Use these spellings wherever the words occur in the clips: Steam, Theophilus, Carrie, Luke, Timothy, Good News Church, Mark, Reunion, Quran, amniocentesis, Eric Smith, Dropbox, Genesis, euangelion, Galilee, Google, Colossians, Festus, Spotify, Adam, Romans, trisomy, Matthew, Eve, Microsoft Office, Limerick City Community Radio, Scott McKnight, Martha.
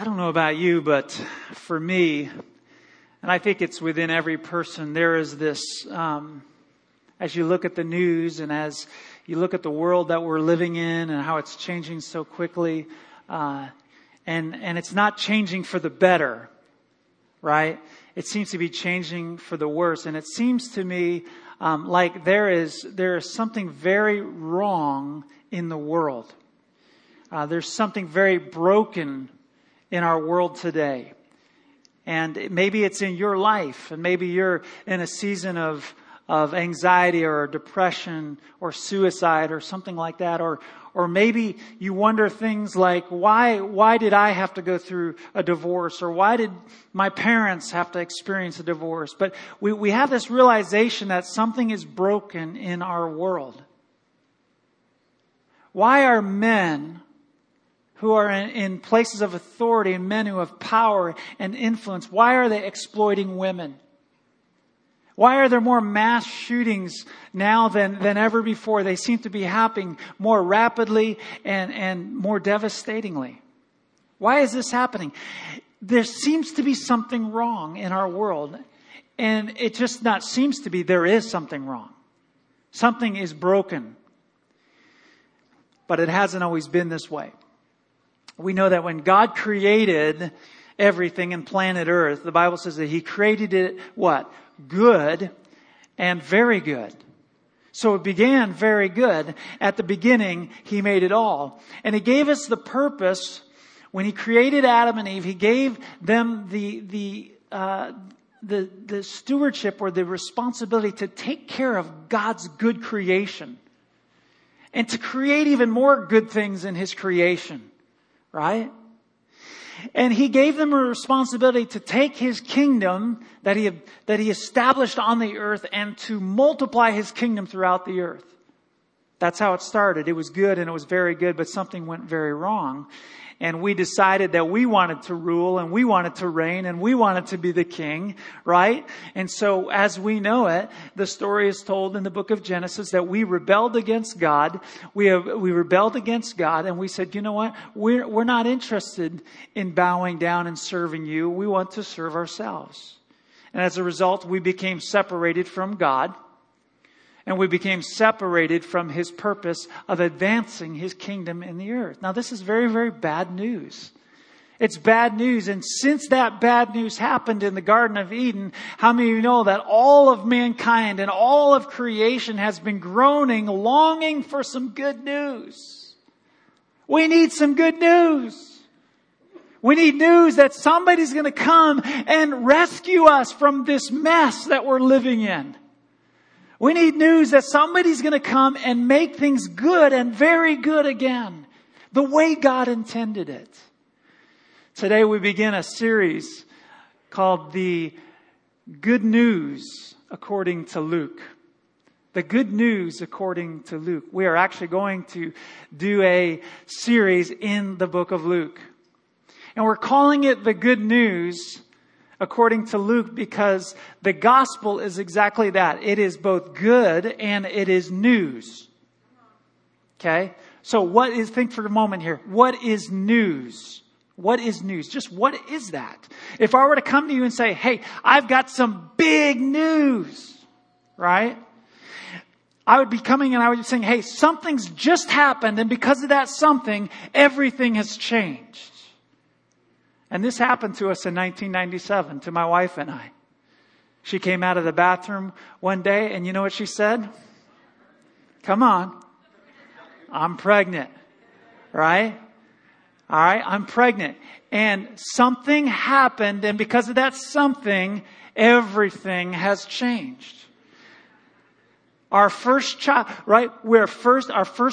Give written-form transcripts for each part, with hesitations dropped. I don't know about you, but for me, and I think it's within every person, there is this, as you look at the news and as you look at the world that we're living in and how it's changing so quickly, and it's not changing for the better, right? It seems to be changing for the worse. And it seems to me like there is something very wrong in the world. There's something very broken in our world today. And maybe it's in your life, and maybe you're in a season of anxiety or depression or suicide or something like that. Or maybe you wonder things like, why did I have to go through a divorce? Or why did my parents have to experience a divorce? But we have this realization that something is broken in our world. Why are men who are in places of authority and men who have power and influence, why are they exploiting women? Why are there more mass shootings now than ever before? They seem to be happening more rapidly and more devastatingly. Why is this happening? There seems to be something wrong in our world. And it just not seems to be. There is something wrong. Something is broken. But it hasn't always been this way. We know that when God created everything and planet Earth, the Bible says that He created it, what? Good and very good. So it began very good. At the beginning, He made it all. And He gave us the purpose. When He created Adam and Eve, He gave them the stewardship or the responsibility to take care of God's good creation. And to create even more good things in His creation. Right? And He gave them a responsibility to take His kingdom that He established on the earth and to multiply His kingdom throughout the earth. That's how it started. It was good and it was very good, but something went very wrong. And we decided that we wanted to rule and we wanted to reign and we wanted to be the king, right? And so as we know it, the story is told in the book of Genesis that we rebelled against God. We rebelled against God and we said, you know what? We're not interested in bowing down and serving you. We want to serve ourselves. And as a result, we became separated from God. And we became separated from His purpose of advancing His kingdom in the earth. Now, this is very, very bad news. It's bad news. And since that bad news happened in the Garden of Eden, how many of you know that all of mankind and all of creation has been groaning, longing for some good news? We need some good news. We need news that somebody's going to come and rescue us from this mess that we're living in. We need news that somebody's going to come and make things good and very good again, the way God intended it. Today we begin a series called The Good News According to Luke. The Good News According to Luke. We are actually going to do a series in the book of Luke. And we're calling it The Good News According to Luke, because the gospel is exactly that. It is both good and it is news. Okay? So think for a moment here. What is news? What is news? Just what is that? If I were to come to you and say, hey, I've got some big news, right? I would be coming and I would be saying, hey, something's just happened. And because of that something, everything has changed. And this happened to us in 1997, to my wife and I. She came out of the bathroom one day, and you know what she said? Come on. I'm pregnant. Right? All right, I'm pregnant. And something happened, and because of that something, everything has changed. Our first child, right? Our first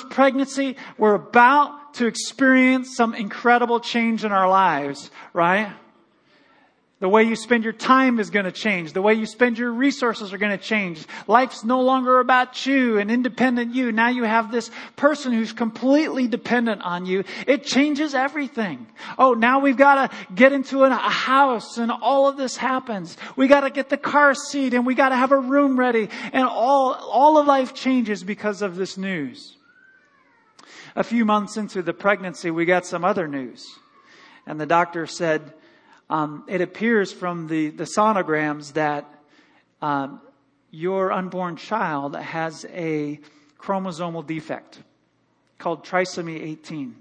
pregnancy, we're about to experience some incredible change in our lives, right? The way you spend your time is going to change. The way you spend your resources are going to change. Life's no longer about you and independent you. Now you have this person who's completely dependent on you. It changes everything. Oh, now we've got to get into a house and all of this happens. We got to get the car seat and we got to have a room ready. And all of life changes because of this news. A few months into the pregnancy, we got some other news. And the doctor said, it appears from the sonograms that your unborn child has a chromosomal defect called trisomy 18.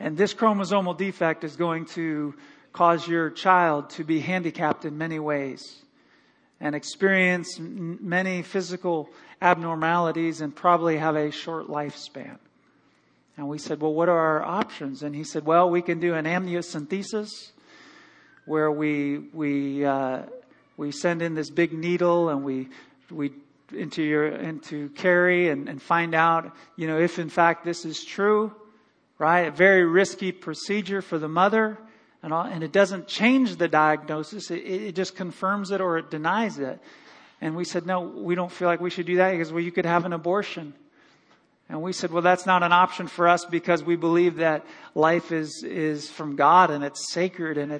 And this chromosomal defect is going to cause your child to be handicapped in many ways and experience many physical abnormalities and probably have a short lifespan. And we said, well, what are our options? And he said, well, we can do an amniocentesis where we send in this big needle and we into Carrie and find out, you know, if in fact this is true, right? A very risky procedure for the mother and all, and it doesn't change the diagnosis. It just confirms it or it denies it. And we said, no, we don't feel like we should do that because, well, you could have an abortion. And we said, well, that's not an option for us because we believe that life is from God and it's sacred and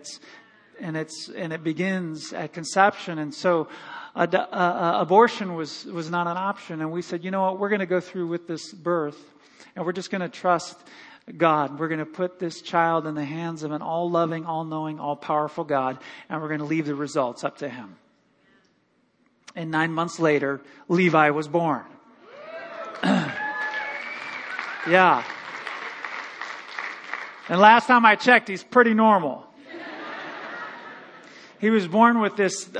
it begins at conception. And so abortion was not an option. And we said, you know what, we're going to go through with this birth and we're just going to trust God. We're going to put this child in the hands of an all-loving, all-knowing, all-powerful God, and we're going to leave the results up to Him. And 9 months later, Levi was born. Yeah. And last time I checked, he's pretty normal. He was born with this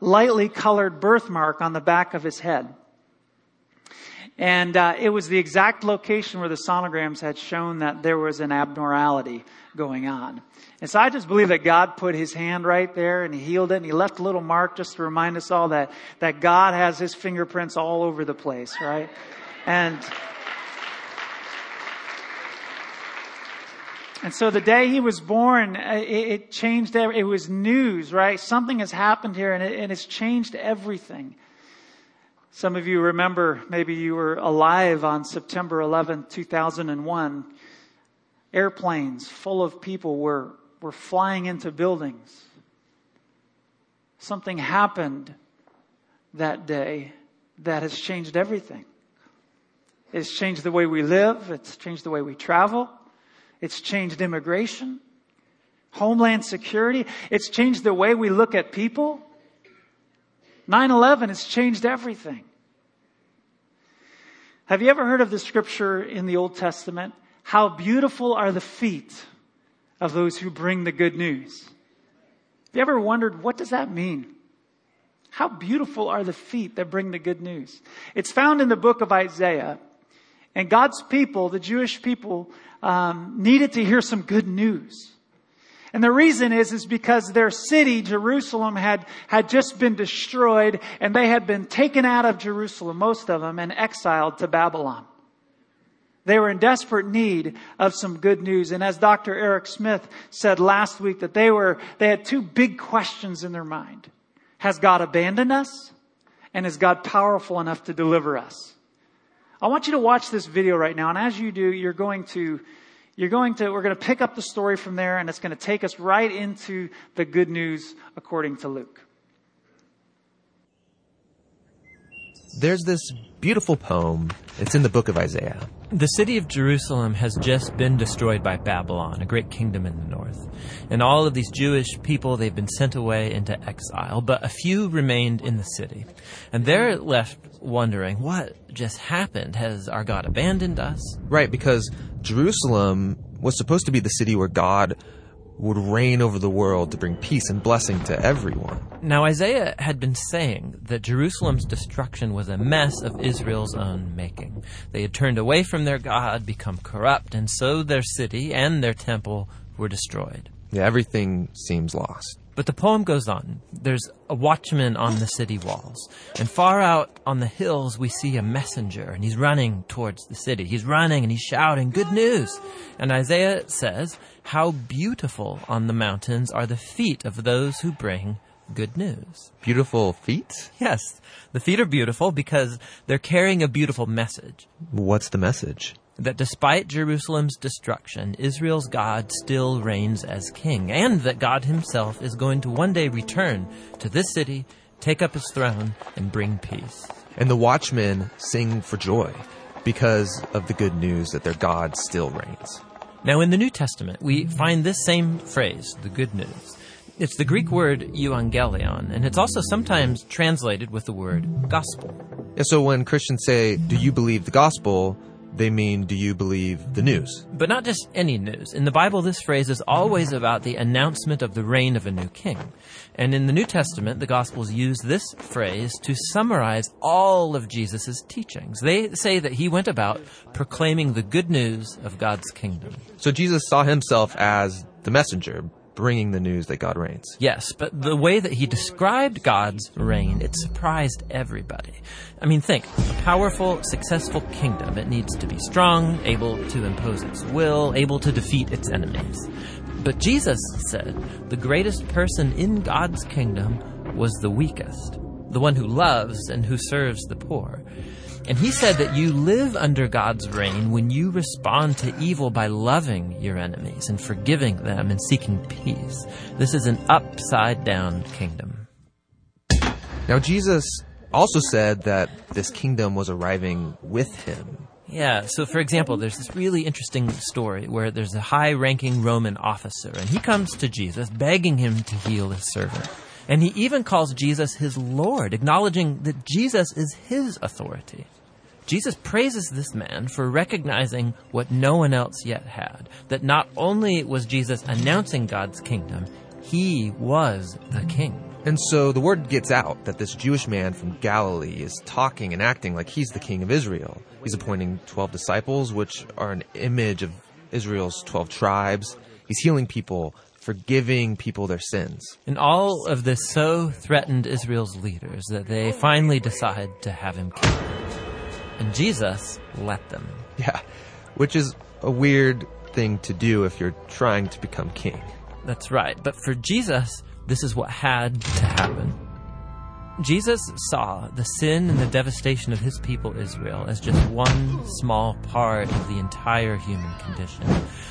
lightly colored birthmark on the back of his head. And it was the exact location where the sonograms had shown that there was an abnormality going on. And so I just believe that God put His hand right there and He healed it. And He left a little mark just to remind us all that God has His fingerprints all over the place, right? And so the day he was born, it changed. It was news, right? Something has happened here, and it's changed everything. Some of you remember, maybe you were alive on September 11th, 2001. Airplanes full of people were flying into buildings. Something happened that day that has changed everything. It's changed the way we live. It's changed the way we travel. It's changed immigration, homeland security. It's changed the way we look at people. 9/11 has changed everything. Have you ever heard of the scripture in the Old Testament? How beautiful are the feet of those who bring the good news. Have you ever wondered, what does that mean? How beautiful are the feet that bring the good news? It's found in the book of Isaiah. And God's people, the Jewish people, needed to hear some good news. And the reason is because their city, Jerusalem, had just been destroyed and they had been taken out of Jerusalem, most of them, and exiled to Babylon. They were in desperate need of some good news. And as Dr. Eric Smith said last week, that they had two big questions in their mind. Has God abandoned us? And is God powerful enough to deliver us? I want you to watch this video right now, and as you do, we're going to pick up the story from there, and it's going to take us right into the good news according to Luke. There's this beautiful poem. It's in the book of Isaiah. The city of Jerusalem has just been destroyed by Babylon, a great kingdom in the north. And all of these Jewish people, they've been sent away into exile, but a few remained in the city. And they're left wondering, what just happened? Has our God abandoned us? Right, because Jerusalem was supposed to be the city where God would reign over the world to bring peace and blessing to everyone. Now, Isaiah had been saying that Jerusalem's destruction was a mess of Israel's own making. They had turned away from their God, become corrupt, and so their city and their temple were destroyed. Yeah, everything seems lost. But the poem goes on. There's a watchman on the city walls. And far out on the hills, we see a messenger, and he's running towards the city. He's running and he's shouting, "Good news!" And Isaiah says, "How beautiful on the mountains are the feet of those who bring good news." Beautiful feet? Yes. The feet are beautiful because they're carrying a beautiful message. What's the message? That despite Jerusalem's destruction, Israel's God still reigns as king, and that God himself is going to one day return to this city, take up his throne, and bring peace. And the watchmen sing for joy because of the good news that their God still reigns. Now, in the New Testament, we find this same phrase, the good news. It's the Greek word euangelion, and it's also sometimes translated with the word gospel. Yeah, so when Christians say, do you believe the gospel, they mean, do you believe the news? But not just any news. In the Bible, this phrase is always about the announcement of the reign of a new king. And in the New Testament, the Gospels use this phrase to summarize all of Jesus' teachings. They say that he went about proclaiming the good news of God's kingdom. So Jesus saw himself as the messenger, bringing the news that God reigns. Yes, but the way that he described God's reign, it surprised everybody. I mean, think, a powerful, successful kingdom. It needs to be strong, able to impose its will, able to defeat its enemies. But Jesus said the greatest person in God's kingdom was the weakest, the one who loves and who serves the poor. And he said that you live under God's reign when you respond to evil by loving your enemies and forgiving them and seeking peace. This is an upside-down kingdom. Now, Jesus also said that this kingdom was arriving with him. Yeah, so for example, there's this really interesting story where there's a high-ranking Roman officer, and he comes to Jesus begging him to heal his servant. And he even calls Jesus his Lord, acknowledging that Jesus is his authority. Jesus praises this man for recognizing what no one else yet had, that not only was Jesus announcing God's kingdom, he was the king. And so the word gets out that this Jewish man from Galilee is talking and acting like he's the king of Israel. He's appointing 12 disciples, which are an image of Israel's 12 tribes. He's healing people, forgiving people their sins. And all of this so threatened Israel's leaders that they finally decide to have him killed. And Jesus let them. Yeah, which is a weird thing to do if you're trying to become king. That's right. But for Jesus, this is what had to happen. Jesus saw the sin and the devastation of his people Israel as just one small part of the entire human condition.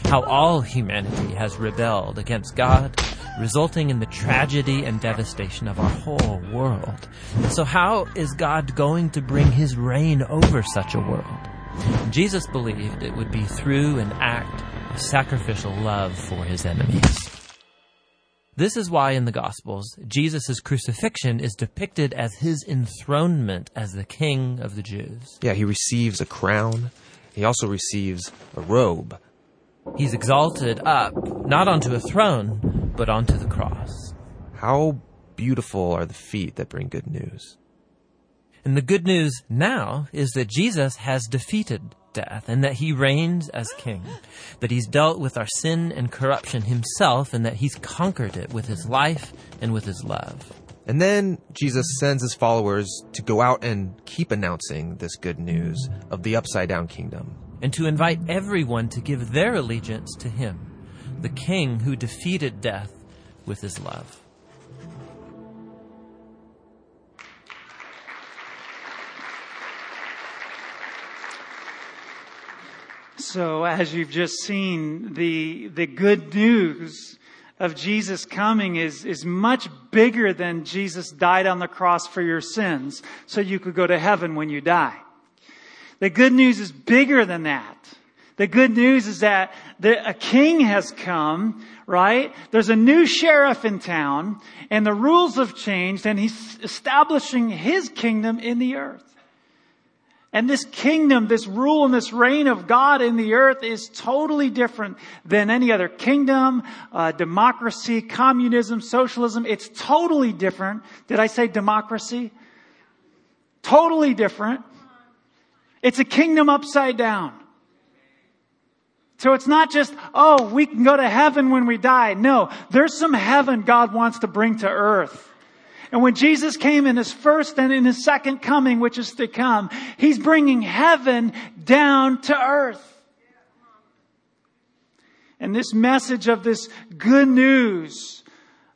How all humanity has rebelled against God, resulting in the tragedy and devastation of our whole world. So how is God going to bring his reign over such a world? Jesus believed it would be through an act of sacrificial love for his enemies. This is why in the Gospels, Jesus' crucifixion is depicted as his enthronement as the king of the Jews. Yeah, he receives a crown. He also receives a robe. He's exalted up, not onto a throne, but onto the cross. How beautiful are the feet that bring good news. And the good news now is that Jesus has defeated death, and that he reigns as king, that he's dealt with our sin and corruption himself, and that he's conquered it with his life and with his love. And then Jesus sends his followers to go out and keep announcing this good news of the upside-down kingdom. And to invite everyone to give their allegiance to him, the king who defeated death with his love. So as you've just seen, the good news of Jesus coming is much bigger than Jesus died on the cross for your sins so you could go to heaven when you die. The good news is bigger than that. The good news is that a king has come, right? There's a new sheriff in town, and the rules have changed, and he's establishing his kingdom in the earth. And this kingdom, this rule and this reign of God in the earth is totally different than any other kingdom, democracy, communism, socialism. It's totally different. Did I say democracy? Totally different. It's a kingdom upside down. So it's not just, oh, we can go to heaven when we die. No, there's some heaven God wants to bring to earth. And when Jesus came in his first and in his second coming, which is to come, he's bringing heaven down to earth. And this message of this good news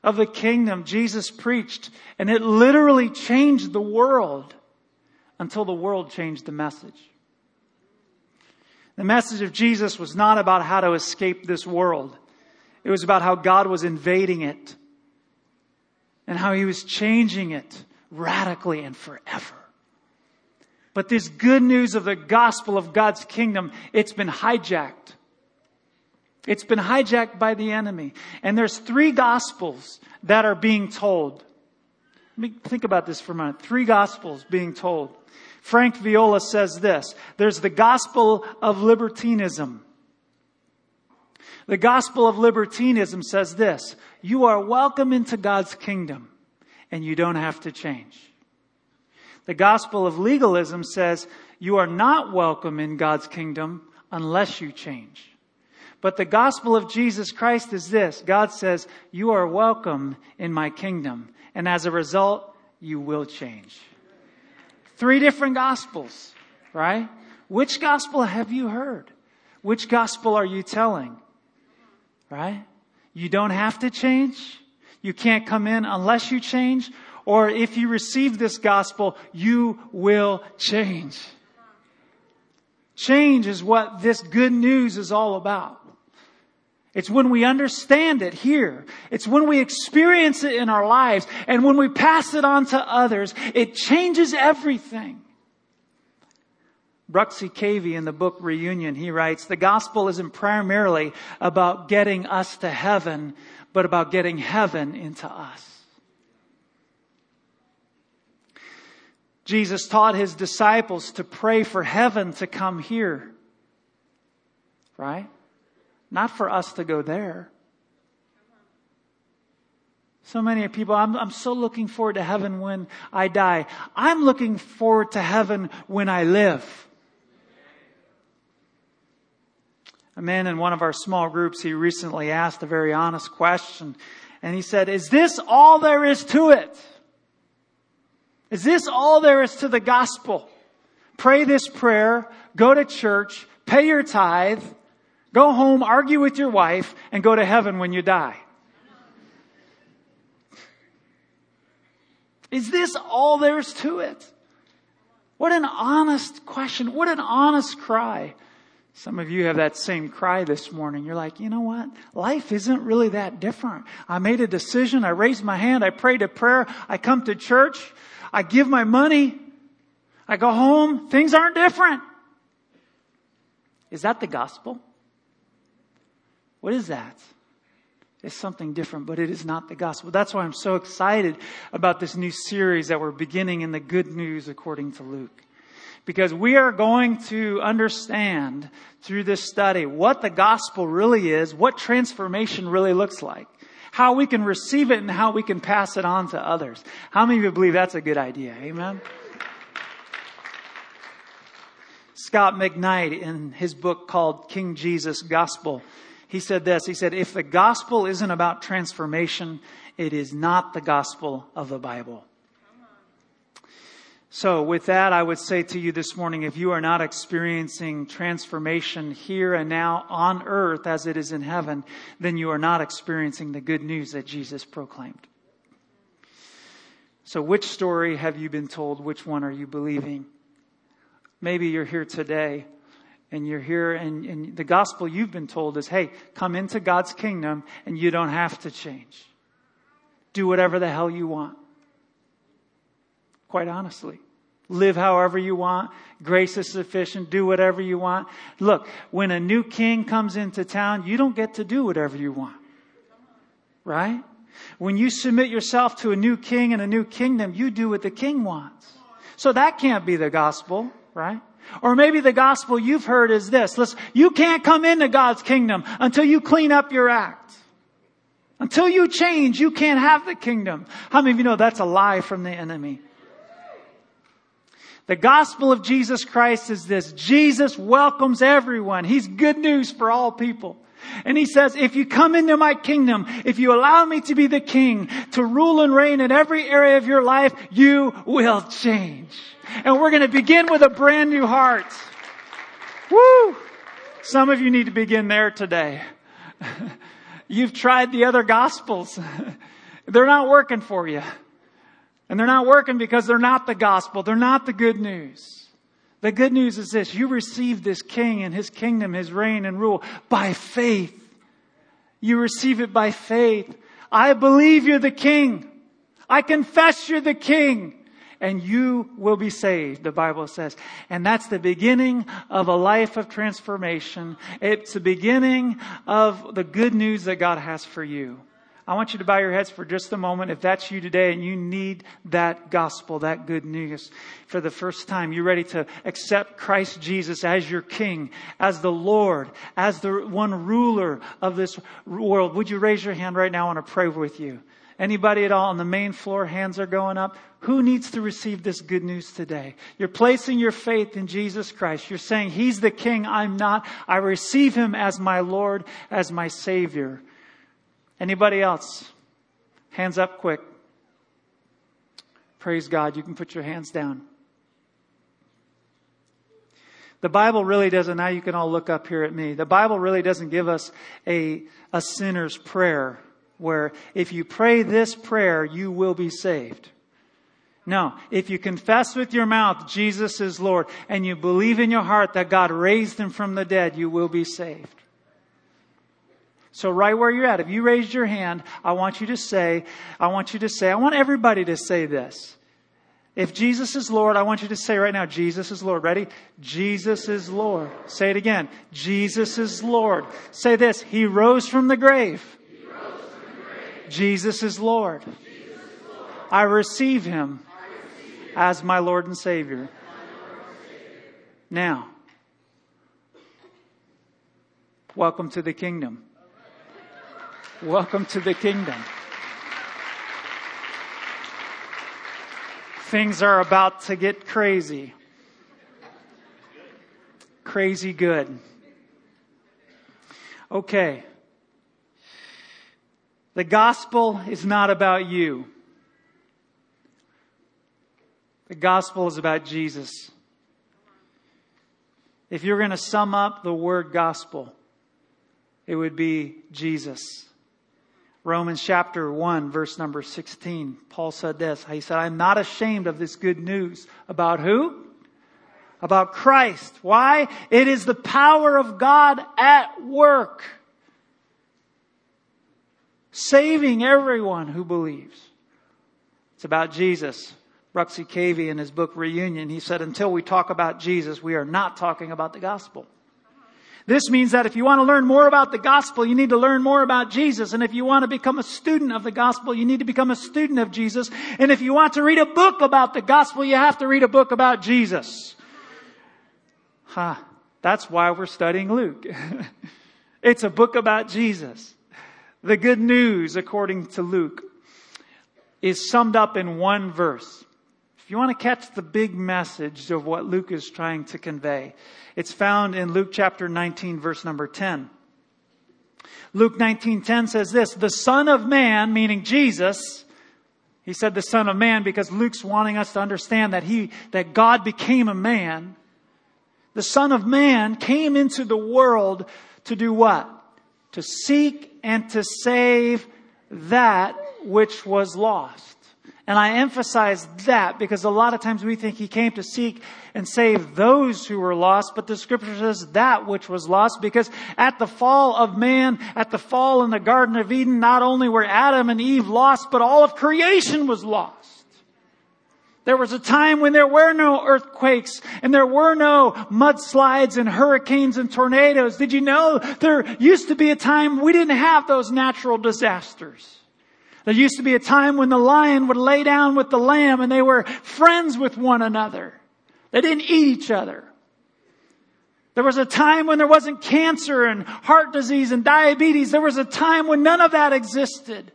of the kingdom Jesus preached, and it literally changed the world until the world changed the message. The message of Jesus was not about how to escape this world. It was about how God was invading it. And how he was changing it radically and forever. But this good news of the gospel of God's kingdom, it's been hijacked. It's been hijacked by the enemy. And there's three gospels that are being told. Let me think about this for a minute. Three gospels being told. Frank Viola says this. There's the gospel of libertinism. The gospel of libertinism says this. You are welcome into God's kingdom and you don't have to change. The gospel of legalism says you are not welcome in God's kingdom unless you change. But the gospel of Jesus Christ is this. God says, you are welcome in my kingdom. And as a result, you will change. Three different gospels, right? Which gospel have you heard? Which gospel are you telling? Right? You don't have to change. You can't come in unless you change. Or if you receive this gospel, you will change. Change is what this good news is all about. It's when we understand it here. It's when we experience it in our lives. And when we pass it on to others, it changes everything. Bruxy Cavey, in the book Reunion, he writes, the gospel isn't primarily about getting us to heaven, but about getting heaven into us. Jesus taught his disciples to pray for heaven to come here. Right? Not for us to go there. So many people, I'm so looking forward to heaven when I die. I'm looking forward to heaven when I live. A man in one of our small groups, he recently asked a very honest question. And he said, is this all there is to it? Is this all there is to the gospel? Pray this prayer, go to church, pay your tithe, go home, argue with your wife, and go to heaven when you die. Is this all there is to it? What an honest question. What an honest cry. Some of you have that same cry this morning. You're like, you know what? Life isn't really that different. I made a decision. I raised my hand. I prayed a prayer. I come to church. I give my money. I go home. Things aren't different. Is that the gospel? What is that? It's something different, but it is not the gospel. That's why I'm so excited about this new series that we're beginning in the Good News according to Luke. Because we are going to understand through this study what the gospel really is, what transformation really looks like, how we can receive it and how we can pass it on to others. How many of you believe that's a good idea? Amen. Scott McKnight, in his book called King Jesus Gospel, he said this. He said, if the gospel isn't about transformation, it is not the gospel of the Bible. So with that, I would say to you this morning, if you are not experiencing transformation here and now on earth as it is in heaven, then you are not experiencing the good news that Jesus proclaimed. So which story have you been told? Which one are you believing? Maybe you're here today and you're here and the gospel you've been told is, hey, come into God's kingdom and you don't have to change. Do whatever the hell you want. Quite honestly. Live however you want. Grace is sufficient. Do whatever you want. Look, when a new king comes into town, you don't get to do whatever you want. Right? When you submit yourself to a new king and a new kingdom, you do what the king wants. So that can't be the gospel, right? Or maybe the gospel you've heard is this. Listen, you can't come into God's kingdom until you clean up your act. Until you change, you can't have the kingdom. How many of you know that's a lie from the enemy? The gospel of Jesus Christ is this. Jesus welcomes everyone. He's good news for all people. And he says, if you come into my kingdom, if you allow me to be the king, to rule and reign in every area of your life, you will change. And we're going to begin with a brand new heart. Woo! Some of you need to begin there today. You've tried the other gospels. They're not working for you. And they're not working because they're not the gospel. They're not the good news. The good news is this. You receive this king and his kingdom, his reign and rule by faith. You receive it by faith. I believe you're the king. I confess you're the king. and you will be saved, the Bible says. And that's the beginning of a life of transformation. It's the beginning of the good news that God has for you. I want you to bow your heads for just a moment. If that's you today and you need that gospel, that good news for the first time, you're ready to accept Christ Jesus as your King, as the Lord, as the one ruler of this world. Would you raise your hand right now? I want to pray with you. Anybody at all on the main floor, hands are going up. Who needs to receive this good news today? You're placing your faith in Jesus Christ. You're saying, He's the King. I'm not. I receive Him as my Lord, as my Savior. Anybody else? Hands up quick. Praise God. You can put your hands down. The Bible really doesn't, now you can all look up here at me. The Bible really doesn't give us a sinner's prayer where if you pray this prayer, you will be saved. No, if you confess with your mouth Jesus is Lord and you believe in your heart that God raised Him from the dead, you will be saved. So right where you're at, if you raised your hand, I want everybody to say this. If Jesus is Lord, I want you to say right now, Jesus is Lord. Ready? Jesus is Lord. Say it again. Jesus is Lord. Say this. He rose from the grave. He rose from the grave. Jesus is Lord. Jesus is Lord. I receive Him as my Lord and Savior. Now, welcome to the kingdom. Welcome to the kingdom. Things are about to get crazy. Crazy good. Okay. The gospel is not about you. The gospel is about Jesus. If you're going to sum up the word gospel, it would be Jesus. Romans chapter 1, verse number 16, Paul said this. He said, I'm not ashamed of this good news. About who? About Christ. Why? It is the power of God at work, saving everyone who believes. It's about Jesus. Bruxy Cavey in his book Reunion, he said, until we talk about Jesus, we are not talking about the gospel. This means that if you want to learn more about the gospel, you need to learn more about Jesus. And if you want to become a student of the gospel, you need to become a student of Jesus. And if you want to read a book about the gospel, you have to read a book about Jesus. That's why we're studying Luke. It's a book about Jesus. The good news, according to Luke, is summed up in one verse. If you want to catch the big message of what Luke is trying to convey, it's found in Luke chapter 19, verse number 10. Luke 19:10 says this, the Son of Man, meaning Jesus, he said the Son of Man because Luke's wanting us to understand that God became a man. The Son of Man came into the world to do what? To seek and to save that which was lost. And I emphasize that because a lot of times we think He came to seek and save those who were lost. But the scripture says that which was lost, because at the fall of man, at the fall in the Garden of Eden, not only were Adam and Eve lost, but all of creation was lost. There was a time when there were no earthquakes and there were no mudslides and hurricanes and tornadoes. Did you know there used to be a time we didn't have those natural disasters? There used to be a time when the lion would lay down with the lamb and they were friends with one another. They didn't eat each other. There was a time when there wasn't cancer and heart disease and diabetes. There was a time when none of that existed.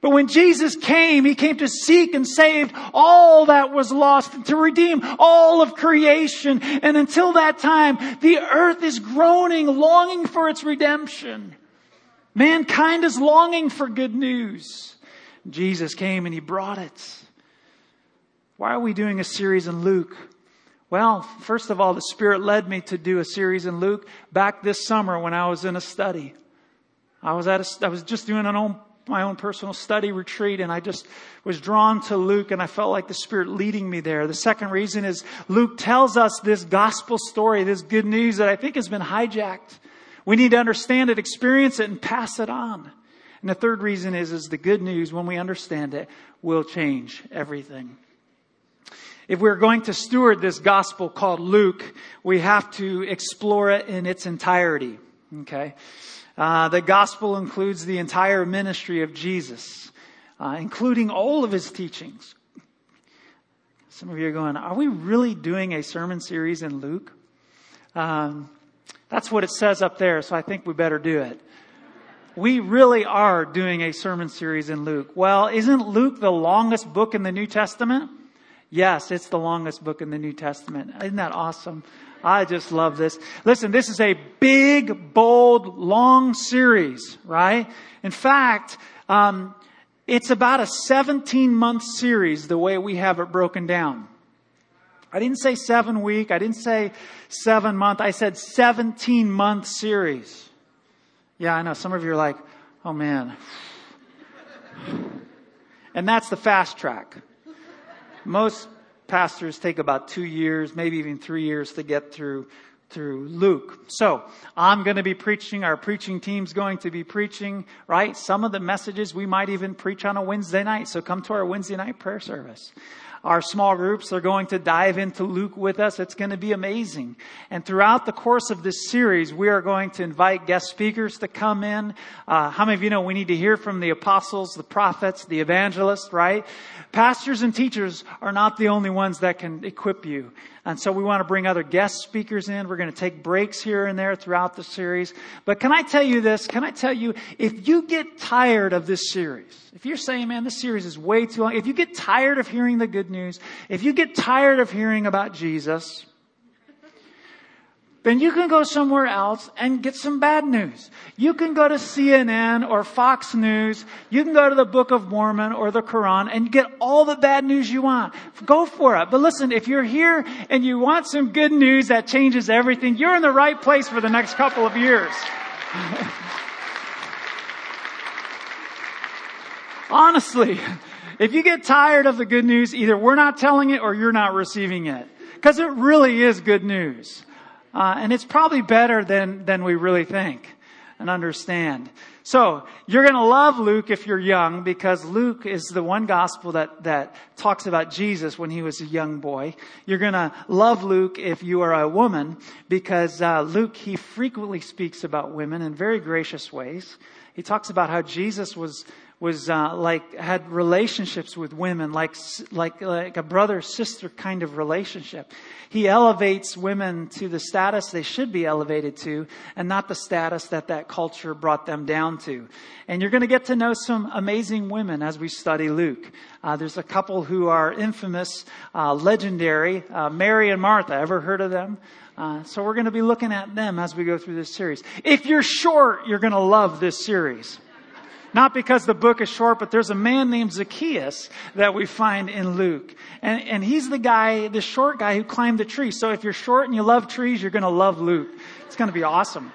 But when Jesus came, He came to seek and save all that was lost and to redeem all of creation. And until that time, the earth is groaning, longing for its redemption. Mankind is longing for good news. Jesus came and He brought it. Why are we doing a series in Luke? Well, first of all, the Spirit led me to do a series in Luke back this summer when I was in a study. I was just doing my own personal study retreat, and I just was drawn to Luke, and I felt like the Spirit leading me there. The second reason is Luke tells us this gospel story, this good news that I think has been hijacked. We need to understand it, experience it, and pass it on. And the third reason is the good news, when we understand it, will change everything. If we're going to steward this gospel called Luke, we have to explore it in its entirety. Okay, the gospel includes the entire ministry of Jesus, including all of his teachings. Some of you are going, are we really doing a sermon series in Luke? That's what it says up there, so I think we better do it. We really are doing a sermon series in Luke. Well, isn't Luke the longest book in the New Testament? Yes, it's the longest book in the New Testament. Isn't that awesome? I just love this. Listen, this is a big, bold, long series, right? In fact, it's about a 17-month series, the way we have it broken down. I didn't say 7 week. I didn't say 7 month. I said 17-month series. Yeah, I know. Some of you are like, oh, man. And that's the fast track. Most pastors take about 2 years, maybe even 3 years to get through Luke. So I'm going to be preaching. Our preaching team's going to be preaching, right? Some of the messages we might even preach on a Wednesday night. So come to our Wednesday night prayer service. Our small groups are going to dive into Luke with us. It's going to be amazing. And throughout the course of this series, we are going to invite guest speakers to come in. How many of you know we need to hear from the apostles, the prophets, the evangelists, right? Pastors and teachers are not the only ones that can equip you. And so we want to bring other guest speakers in. We're going to take breaks here and there throughout the series. But can I tell you this? Can I tell you, if you get tired of this series, if you're saying, man, this series is way too long. If you get tired of hearing the good news, if you get tired of hearing about Jesus, then you can go somewhere else and get some bad news. You can go to CNN or Fox News. You can go to the Book of Mormon or the Quran and get all the bad news you want. Go for it. But listen, if you're here and you want some good news that changes everything, you're in the right place for the next couple of years. Honestly, if you get tired of the good news, either we're not telling it or you're not receiving it. Because it really is good news. And it's probably better than we really think and understand. So you're going to love Luke if you're young, because Luke is the one gospel that talks about Jesus when he was a young boy. You're going to love Luke if you are a woman, because Luke, he frequently speaks about women in very gracious ways. He talks about how Jesus had relationships with women, like a brother-sister kind of relationship. He elevates women to the status they should be elevated to, and not the status that culture brought them down to. And you're going to get to know some amazing women as we study Luke. There's a couple who are infamous, legendary, Mary and Martha. Ever heard of them? So we're going to be looking at them as we go through this series. If you're short, you're going to love this series. Not because the book is short, but there's a man named Zacchaeus that we find in Luke. And he's the guy, the short guy who climbed the tree. So if you're short and you love trees, you're going to love Luke. It's going to be awesome.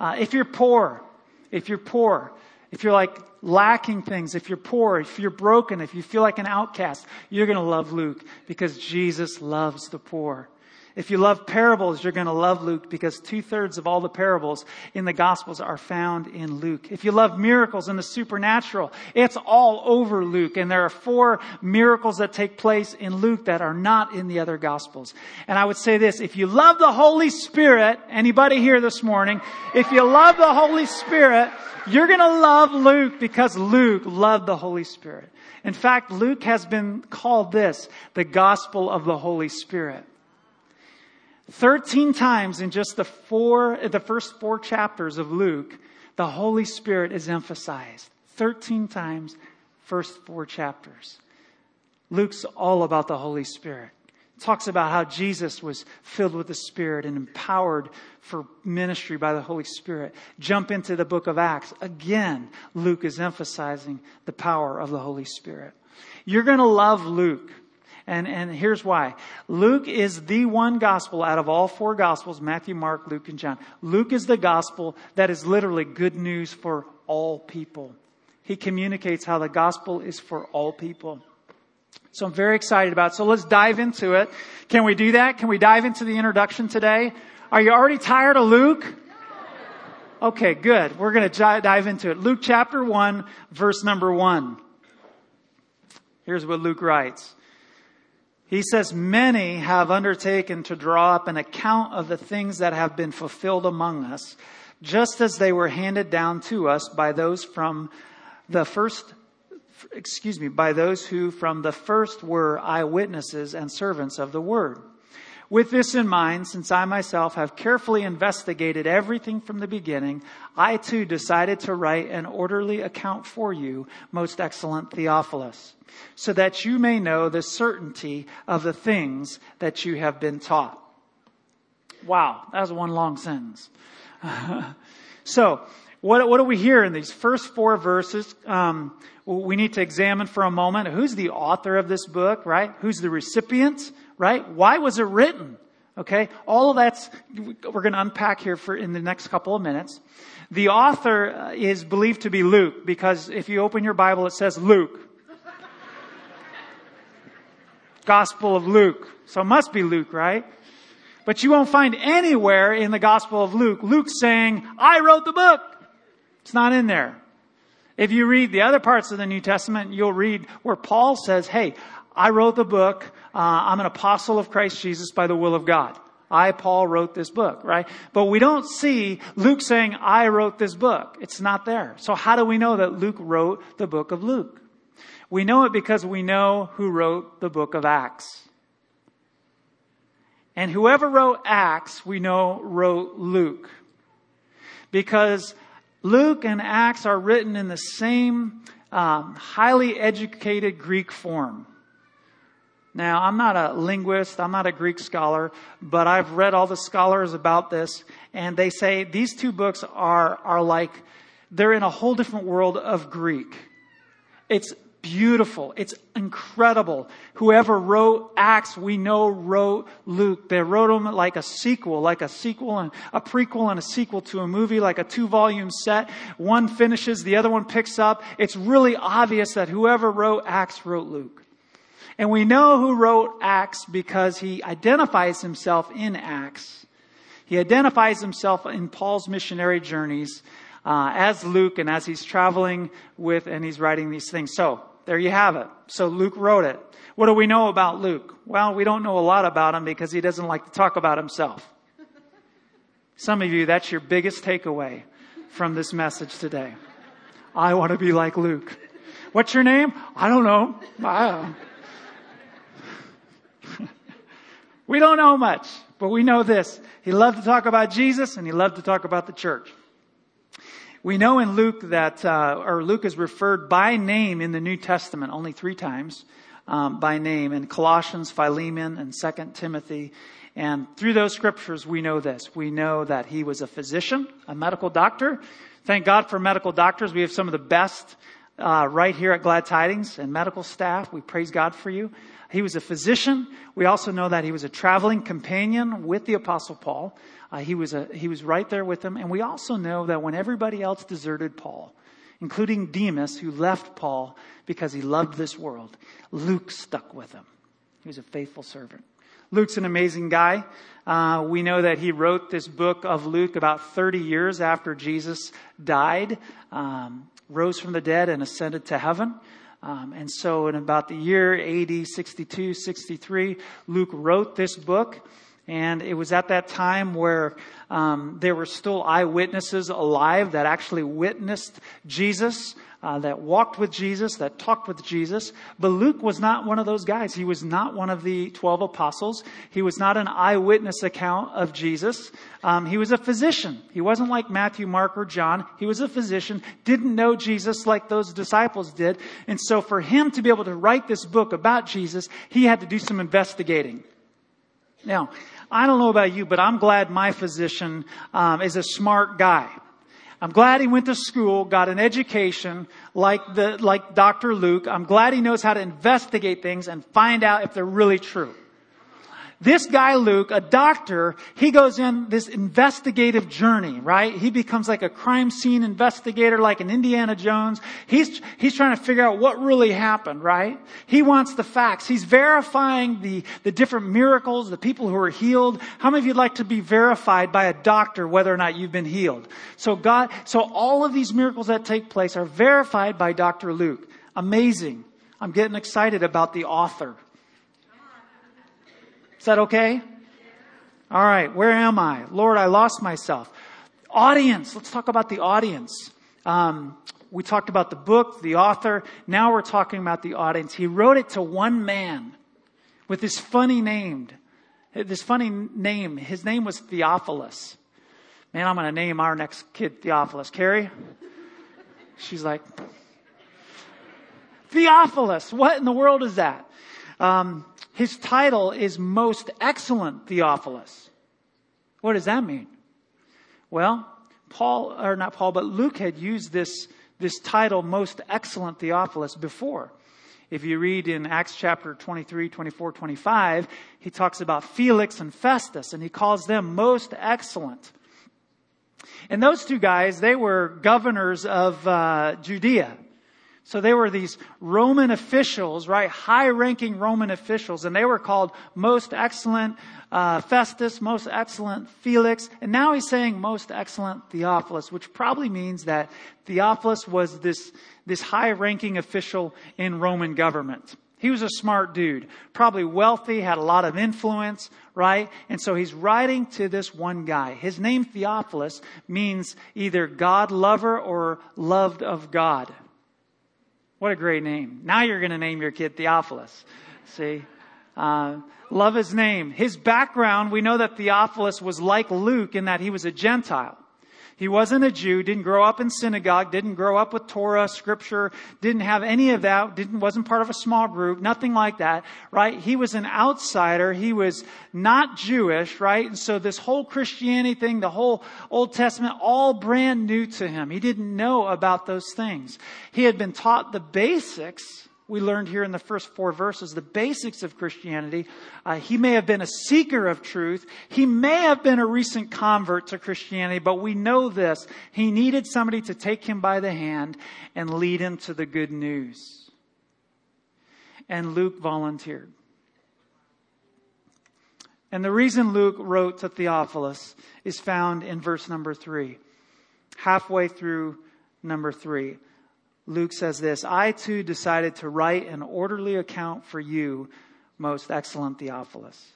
If you're poor, if you're like lacking things, if you're poor, if you're broken, if you feel like an outcast, you're going to love Luke, because Jesus loves the poor. If you love parables, you're going to love Luke, because 2/3 of all the parables in the Gospels are found in Luke. If you love miracles and the supernatural, it's all over Luke. And there are 4 miracles that take place in Luke that are not in the other Gospels. And I would say this, if you love the Holy Spirit, anybody here this morning, if you love the Holy Spirit, you're going to love Luke, because Luke loved the Holy Spirit. In fact, Luke has been called this, the Gospel of the Holy Spirit. 13 times in just the first 4 chapters of Luke, the Holy Spirit is emphasized. 13 times, first 4 chapters. Luke's all about the Holy Spirit. It talks about how Jesus was filled with the Spirit and empowered for ministry by the Holy Spirit. Jump into the book of Acts. Again, Luke is emphasizing the power of the Holy Spirit. You're going to love Luke. And here's why. Luke is the one gospel out of all 4 gospels, Matthew, Mark, Luke, and John. Luke is the gospel that is literally good news for all people. He communicates how the gospel is for all people. So I'm very excited about it. So let's dive into it. Can we do that? Can we dive into the introduction today? Are you already tired of Luke? Okay, good. We're going to dive into it. Luke chapter 1, verse number 1. Here's what Luke writes. He says, many have undertaken to draw up an account of the things that have been fulfilled among us, just as they were handed down to us by those who from the first were eyewitnesses and servants of the word. With this in mind, since I myself have carefully investigated everything from the beginning, I too decided to write an orderly account for you, most excellent Theophilus, so that you may know the certainty of the things that you have been taught. Wow, that was one long sentence. So, what do we hear in these first four verses? We need to examine for a moment who's the author of this book, right? Who's the recipient, right? Why was it written? Okay, all of that's we're going to unpack here in the next couple of minutes. The author is believed to be Luke, because if you open your Bible, it says Luke. Gospel of Luke. So it must be Luke, right? But you won't find anywhere in the Gospel of Luke saying, I wrote the book. It's not in there. If you read the other parts of the New Testament, you'll read where Paul says, hey, I wrote the book. I'm an apostle of Christ Jesus by the will of God. I, Paul, wrote this book, right? But we don't see Luke saying, I wrote this book. It's not there. So how do we know that Luke wrote the book of Luke? We know it because we know who wrote the book of Acts. And whoever wrote Acts, we know wrote Luke. Because Luke and Acts are written in the same highly educated Greek form. Now, I'm not a linguist, I'm not a Greek scholar, but I've read all the scholars about this, and they say these two books are like, they're in a whole different world of Greek. It's beautiful. It's incredible. Whoever wrote Acts, we know wrote Luke. They wrote them like a prequel and a sequel to a movie, like a 2-volume set. One finishes, the other one picks up. It's really obvious that whoever wrote Acts wrote Luke. And we know who wrote Acts because he identifies himself in Acts. He identifies himself in Paul's missionary journeys as Luke, and as he's traveling with and he's writing these things. So there you have it. So Luke wrote it. What do we know about Luke? Well, we don't know a lot about him because he doesn't like to talk about himself. Some of you, that's your biggest takeaway from this message today. I want to be like Luke. What's your name? I don't know. We don't know much, but we know this. He loved to talk about Jesus and he loved to talk about the church. We know in Luke that, or Luke is referred by name in the New Testament only 3 times by name, in Colossians, Philemon, and 2 Timothy. And through those scriptures, we know this. We know that he was a physician, a medical doctor. Thank God for medical doctors. We have some of the best right here at Glad Tidings, and medical staff. We praise God for you. He was a physician. We also know that he was a traveling companion with the Apostle Paul. He was right there with him. And we also know that when everybody else deserted Paul, including Demas, who left Paul because he loved this world, Luke stuck with him. He was a faithful servant. Luke's an amazing guy. We know that he wrote this book of Luke about 30 years after Jesus died, rose from the dead, and ascended to heaven. And so in about the year AD 62, 63, Luke wrote this book. And it was at that time where there were still eyewitnesses alive that actually witnessed Jesus, that walked with Jesus, that talked with Jesus. But Luke was not one of those guys. He was not one of the 12 apostles. He was not an eyewitness account of Jesus. He was a physician. He wasn't like Matthew, Mark, or John. He was a physician, didn't know Jesus like those disciples did. And so for him to be able to write this book about Jesus, he had to do some investigating. Now, I don't know about you, but I'm glad my physician is a smart guy. I'm glad he went to school, got an education like Dr. Luke. I'm glad he knows how to investigate things and find out if they're really true. This guy, Luke, a doctor, he goes in this investigative journey, right? He becomes like a crime scene investigator, like an Indiana Jones. He's trying to figure out what really happened, right? He wants the facts. He's verifying the different miracles, the people who are healed. How many of you'd like to be verified by a doctor whether or not you've been healed? So all of these miracles that take place are verified by Dr. Luke. Amazing. I'm getting excited about the author. Is that okay? All right. Where am I? Lord, I lost myself. Audience. Let's talk about the audience. We talked about the book, the author. Now we're talking about the audience. He wrote it to one man with this funny name. His name was Theophilus. Man, I'm going to name our next kid Theophilus. Carrie? She's like, Theophilus. What in the world is that? His title is Most Excellent Theophilus. What does that mean? Well, Luke had used this title, Most Excellent Theophilus, before. If you read in Acts chapter 23, 24, 25, he talks about Felix and Festus, and he calls them Most Excellent. And those two guys, they were governors of Judea. So they were these Roman officials, right? High-ranking Roman officials. And they were called Most Excellent Festus, Most Excellent Felix. And now he's saying Most Excellent Theophilus, which probably means that Theophilus was this high-ranking official in Roman government. He was a smart dude, probably wealthy, had a lot of influence, right? And so he's writing to this one guy. His name Theophilus means either God-lover or loved of God. What a great name. Now you're going to name your kid Theophilus. See? Love his name. His background, we know that Theophilus was like Luke in that he was a Gentile. He wasn't a Jew, didn't grow up in synagogue, didn't grow up with Torah, scripture, didn't have any of that, wasn't part of a small group, nothing like that, right? He was an outsider. He was not Jewish, right? And so this whole Christianity thing, the whole Old Testament, all brand new to him. He didn't know about those things. He had been taught the basics. We learned here in the first four verses, the basics of Christianity. He may have been a seeker of truth. He may have been a recent convert to Christianity, but we know this. He needed somebody to take him by the hand and lead him to the good news. And Luke volunteered. And the reason Luke wrote to Theophilus is found in verse number 3. Halfway through number 3. Luke says this, I too decided to write an orderly account for you, Most Excellent Theophilus,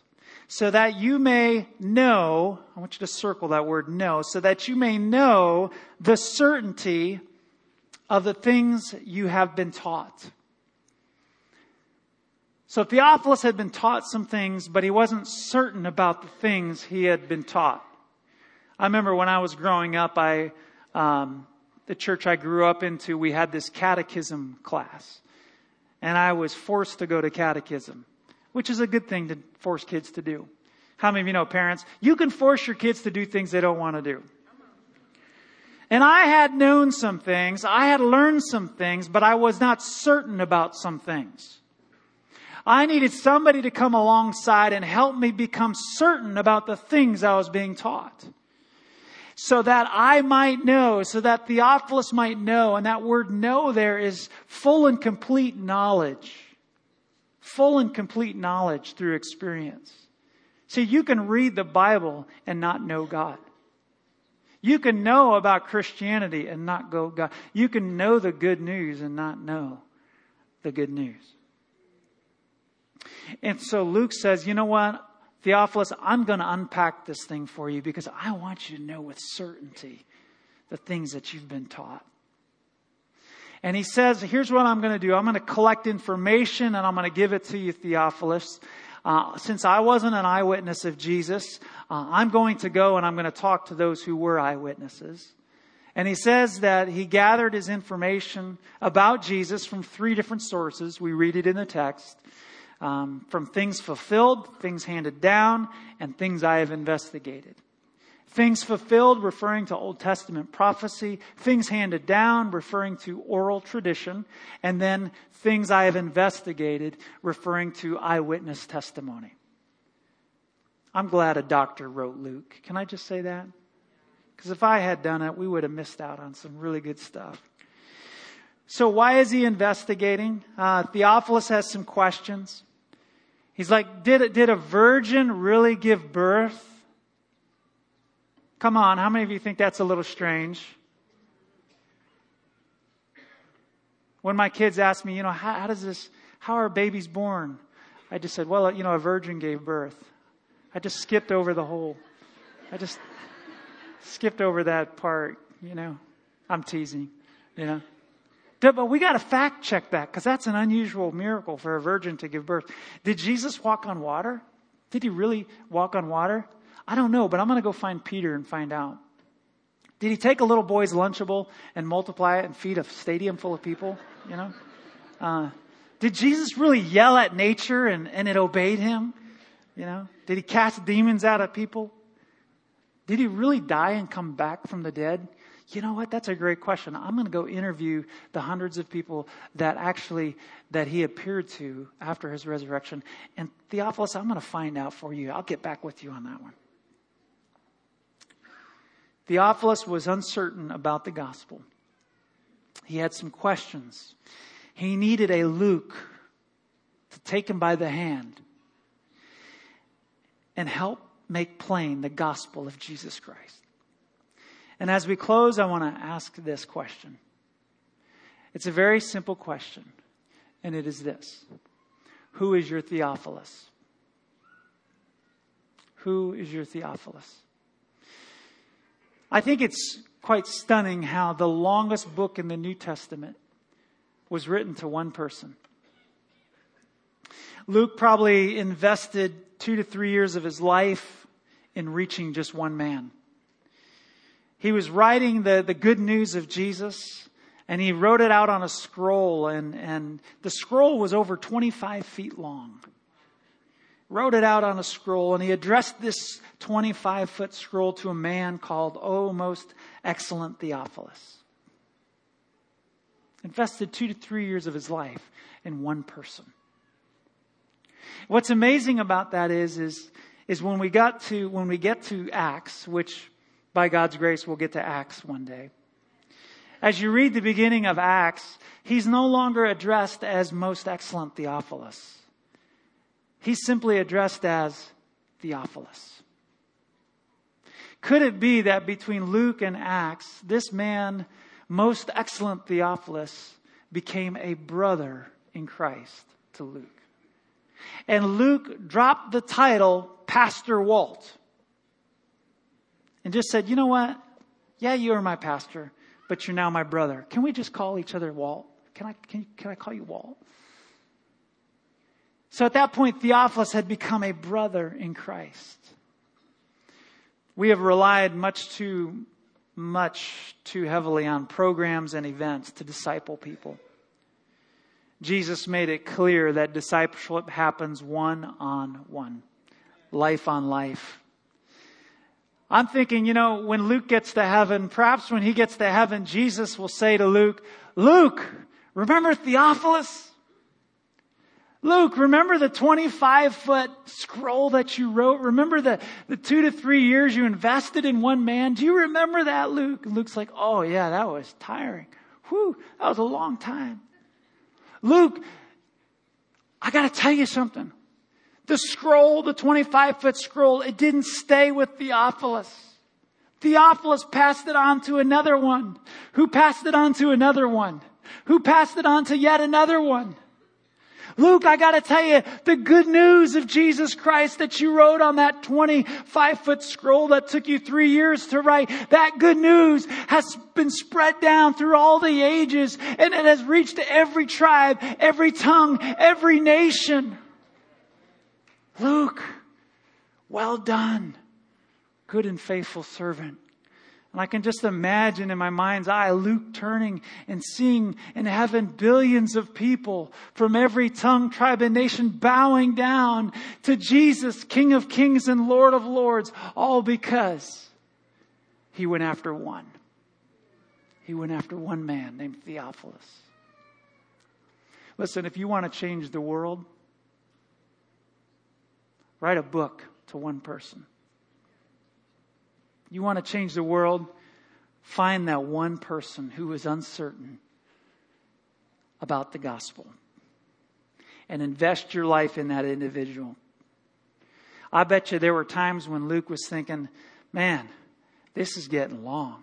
so that you may know, I want you to circle that word know, so that you may know the certainty of the things you have been taught. So Theophilus had been taught some things, but he wasn't certain about the things he had been taught. I remember when I was growing up, the church I grew up into, we had this catechism class. And I was forced to go to catechism, which is a good thing to force kids to do. How many of you know, parents, you can force your kids to do things they don't want to do. And I had known some things, I had learned some things, but I was not certain about some things. I needed somebody to come alongside and help me become certain about the things I was being taught. So that I might know, so that Theophilus might know. And that word know there is full and complete knowledge. Full and complete knowledge through experience. See, you can read the Bible and not know God. You can know about Christianity and not know God. You can know the good news and not know the good news. And so Luke says, you know what? Theophilus, I'm going to unpack this thing for you because I want you to know with certainty the things that you've been taught. And he says, here's what I'm going to do. I'm going to collect information and I'm going to give it to you, Theophilus. Since I wasn't an eyewitness of Jesus, I'm going to go and I'm going to talk to those who were eyewitnesses. And he says that he gathered his information about Jesus from three different sources. We read it in the text. From things fulfilled, things handed down, and things I have investigated. Things fulfilled referring to Old Testament prophecy, things handed down referring to oral tradition, and then things I have investigated referring to eyewitness testimony. I'm glad a doctor wrote Luke. Can I just say that? Because if I had done it, we would have missed out on some really good stuff. So why is he investigating? Theophilus has some questions. He's like, did a virgin really give birth? Come on, how many of you think that's a little strange? When my kids ask me, how are babies born? I just said, well, a virgin gave birth. I just skipped over the whole. I just skipped over that part, you know. I'm teasing, you know. But we got to fact check that, because that's an unusual miracle for a virgin to give birth. Did Jesus walk on water? Did he really walk on water? I don't know, but I'm going to go find Peter and find out. Did he take a little boy's Lunchable and multiply it and feed a stadium full of people, you know? Did Jesus really yell at nature and it obeyed him? You know, did he cast demons out of people? Did he really die and come back from the dead? You know what? That's a great question. I'm going to go interview the hundreds of people that he appeared to after his resurrection. And Theophilus, I'm going to find out for you. I'll get back with you on that one. Theophilus was uncertain about the gospel. He had some questions. He needed a Luke to take him by the hand and help make plain the gospel of Jesus Christ. And as we close, I want to ask this question. It's a very simple question, and it is this. Who is your Theophilus? Who is your Theophilus? I think it's quite stunning how the longest book in the New Testament was written to one person. Luke probably invested 2 to 3 years of his life in reaching just one man. He was writing the good news of Jesus, and he wrote it out on a scroll, and the scroll was over 25 feet long. Wrote it out on a scroll, and he addressed this 25-foot scroll to a man called, O Most Excellent Theophilus. Invested 2 to 3 years of his life in one person. What's amazing about that is when we get to Acts, which by God's grace we'll get to Acts one day. As you read the beginning of Acts, he's no longer addressed as Most Excellent Theophilus. He's simply addressed as Theophilus. Could it be that between Luke and Acts, this man, Most Excellent Theophilus, became a brother in Christ to Luke? And Luke dropped the title Pastor Walt and just said, you know what? Yeah, you are my pastor, but you're now my brother. Can we just call each other Walt? Can I call you Walt? So at that point, Theophilus had become a brother in Christ. We have relied much too heavily on programs and events to disciple people. Jesus made it clear that discipleship happens one-on-one, life on life. I'm thinking, you know, when Luke gets to heaven, perhaps when he gets to heaven, Jesus will say to Luke, Luke, remember Theophilus? Luke, remember the 25-foot scroll that you wrote? Remember the 2 to 3 years you invested in one man? Do you remember that, Luke? And Luke's like, oh yeah, that was tiring. Whew, that was a long time. Luke, I got to tell you something. The scroll, the 25-foot scroll, it didn't stay with Theophilus. Theophilus passed it on to another one, who passed it on to another one, who passed it on to yet another one. Luke, I got to tell you, the good news of Jesus Christ that you wrote on that 25-foot scroll that took you 3 years to write, that good news has been spread down through all the ages, and it has reached every tribe, every tongue, every nation. Luke, well done, good and faithful servant. And I can just imagine in my mind's eye Luke turning and seeing in heaven billions of people from every tongue, tribe, and nation bowing down to Jesus, King of Kings and Lord of Lords, all because he went after one. He went after one man named Theophilus. Listen, if you want to change the world, write a book to one person. You want to change the world? Find that one person who is uncertain about the gospel and invest your life in that individual. I bet you there were times when Luke was thinking, man, this is getting long.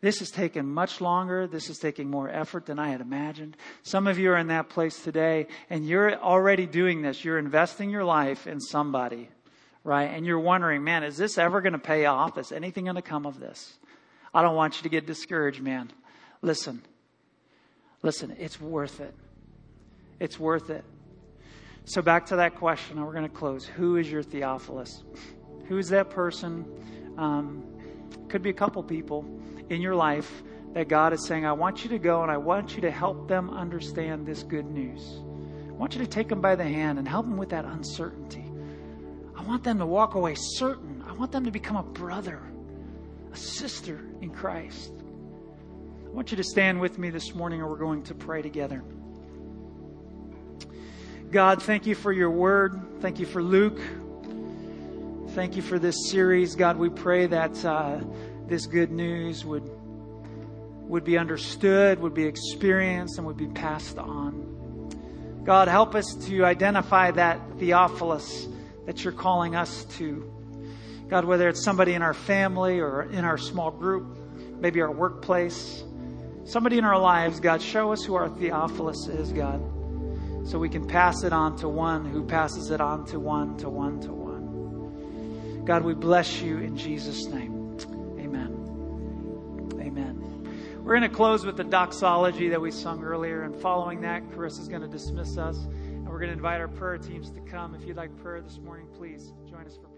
This is taking much longer. This is taking more effort than I had imagined. Some of you are in that place today, and you're already doing this. You're investing your life in somebody right? And you're wondering, man, is this ever going to pay off? Is anything going to come of this? I don't want you to get discouraged, man. Listen, it's worth it. It's worth it. So back to that question, and we're going to close. Who is your Theophilus? Who is that person? Could be a couple people in your life that God is saying, I want you to go and I want you to help them understand this good news. I want you to take them by the hand and help them with that uncertainty. I want them to walk away certain. I want them to become a brother, a sister in Christ. I want you to stand with me this morning, and we're going to pray together. God, thank you for your word. Thank you for Luke. Thank you for this series. God, we pray that this good news would be understood, would be experienced, and would be passed on. God, help us to identify that Theophilus that you're calling us to. God, whether it's somebody in our family or in our small group, maybe our workplace, somebody in our lives, God, show us who our Theophilus is, God, so we can pass it on to one who passes it on to one, to one, to one. God, we bless you in Jesus' name. Amen. Amen. We're going to close with the doxology that we sung earlier. And following that, Carissa's going to dismiss us. And we're going to invite our prayer teams to come. If you'd like prayer this morning, please join us for prayer.